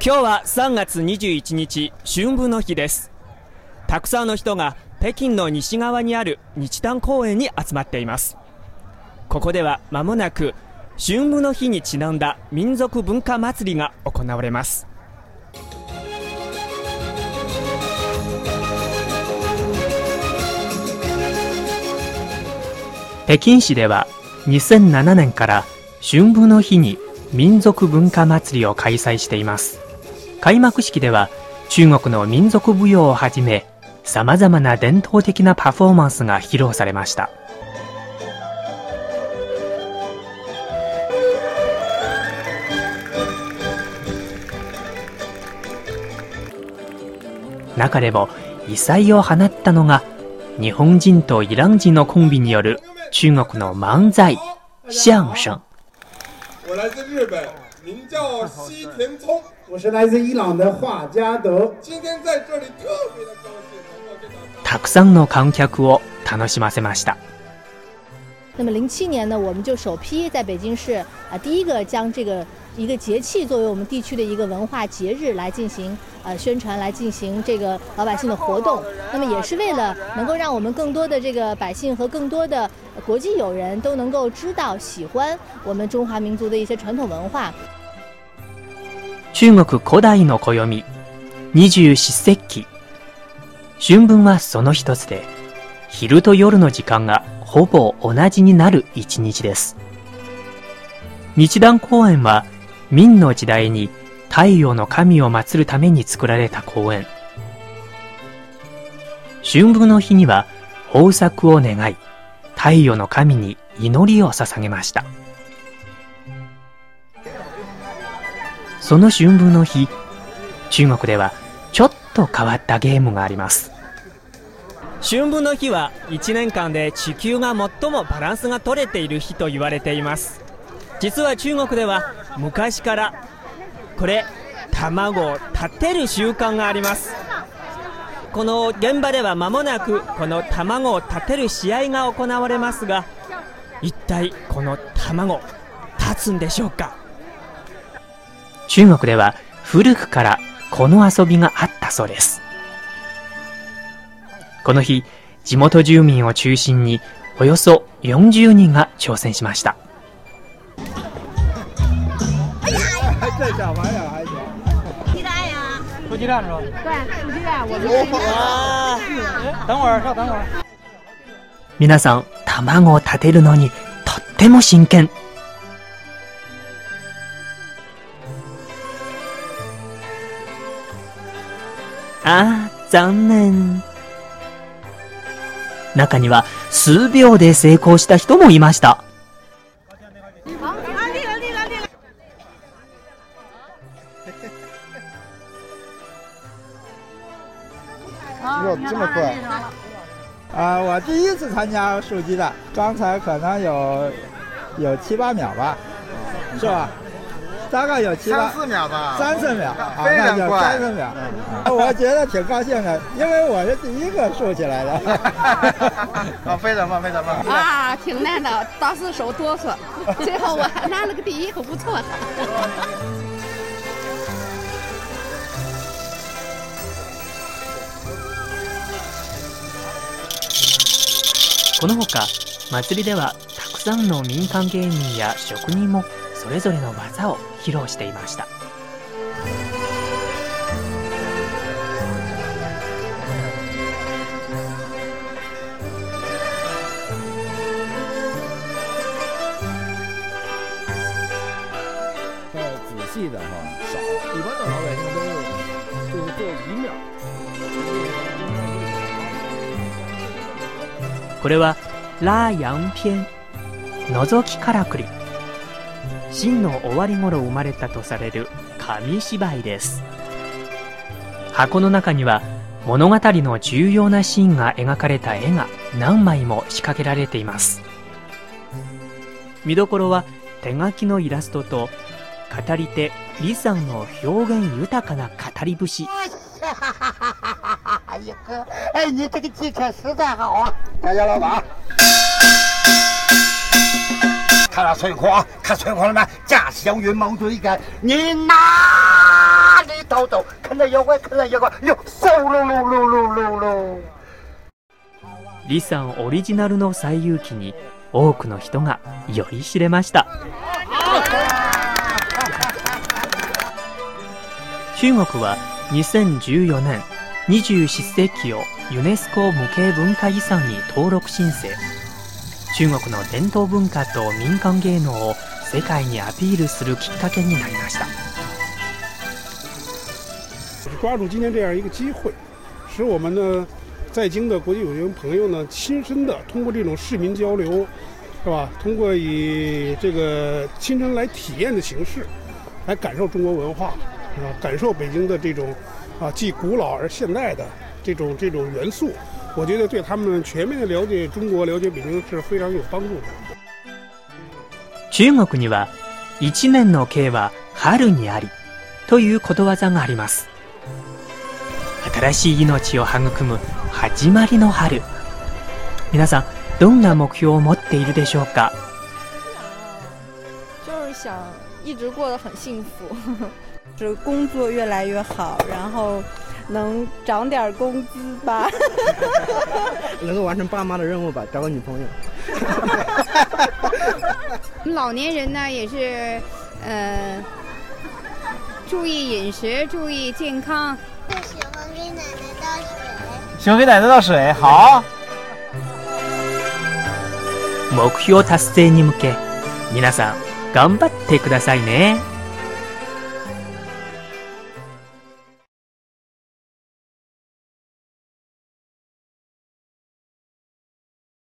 今日は3月21日春分の日です。たくさんの人が北京の西側にある日壇公園に集まっています。ここでは間もなく春分の日にちなんだ民族文化祭りが行われます。北京市では2007年から春分の日に民族文化祭りを開催しています。開幕式では中国の民族舞踊をはじめ、様々な伝統的なパフォーマンスが披露されました。中でも異彩を放ったのが、日本人とイラン人のコンビによる中国の漫才、相声。たくさんの観客を楽しませました。那么07年呢，我们就首批在北京市第一个将这个一个节气作为我们地区的一个文化节日来进行宣传，来进行这个老百姓的活动。那么也是为了能够让我们更多的这个百姓和更多的国际友人都能够知道喜欢我们中华民族的一些传统文化。中国古代の暦、二十四節気。春分はその一つで、昼と夜の時間がほぼ同じになる一日です。日壇公園は明の時代に太陽の神を祀るために作られた公園。春分の日には豊作を願い、太陽の神に祈りを捧げました。その春分の日、中国ではちょっと変わったゲームがあります。春分の日は1年間で地球が最もバランスが取れている日と言われています。実は中国では昔からこれ、卵を立てる習慣があります。この現場では間もなくこの卵を立てる試合が行われますが、一体この卵立つんでしょうか。中国では古くからこの遊びがあったそうです。この日、地元住民を中心におよそ40人が挑戦しました。皆さん、卵を立てるのにとっても真剣。あー、残念。中には数秒で成功した人もいました。我第一次参加射击战，刚才可能有七八秒吧，是吧？大概有3-4秒吧，3-4秒，非常快，3-4秒。我觉得挺高兴的，因为我是第一个竖起来的。啊，非常棒，非常棒！啊，挺难的，当时手哆嗦，最后我还拿了个第一个，不错的。このほか祭りではたくさんの民間芸人や職人もそれぞれの技を披露していました。これは拉陽篇、覗きからくり。秦の終わり頃生まれたとされる紙芝居です。箱の中には物語の重要なシーンが描かれた絵が何枚も仕掛けられています。見どころは手書きのイラストと語り手李さんの表現豊かな語り節。看到翠花，看翠花了没？驾祥云忙追赶，你哪里だやばい、かなりやばいよ、そうろろろろろろ。李さんオリジナルの西遊記に多くの人が酔いしれました。中国は2014年21世紀をユネスコ無形文化遺産に登録申請。中国の伝統文化と民間芸能を世界にアピールするきっかけになりました。抓住今天这样一个机会，使我们呢在京的国际友人朋友呢亲身的通过这种市民交流，是吧？通过以这个亲身来体验的形式，来感受中国文化，啊，感受北京的这种啊既古老而现代的这种元素，我觉得对他们全面的了解中国、了解北京是非常有帮助的。中国には一年の景は春にありということわざがあります。新しい命を育む始まりの春。皆さんどんな目標を持っているでしょうか？就是想一直过得很幸福，就是工作越来越好，然后能涨点工资吧，能够完成爸妈的任务吧，找个女朋友。老年人呢也是注意饮食，注意健康。我喜欢给奶奶倒水。喜欢给奶奶倒水。好。目標達成に向け、皆さん頑張ってくださいね。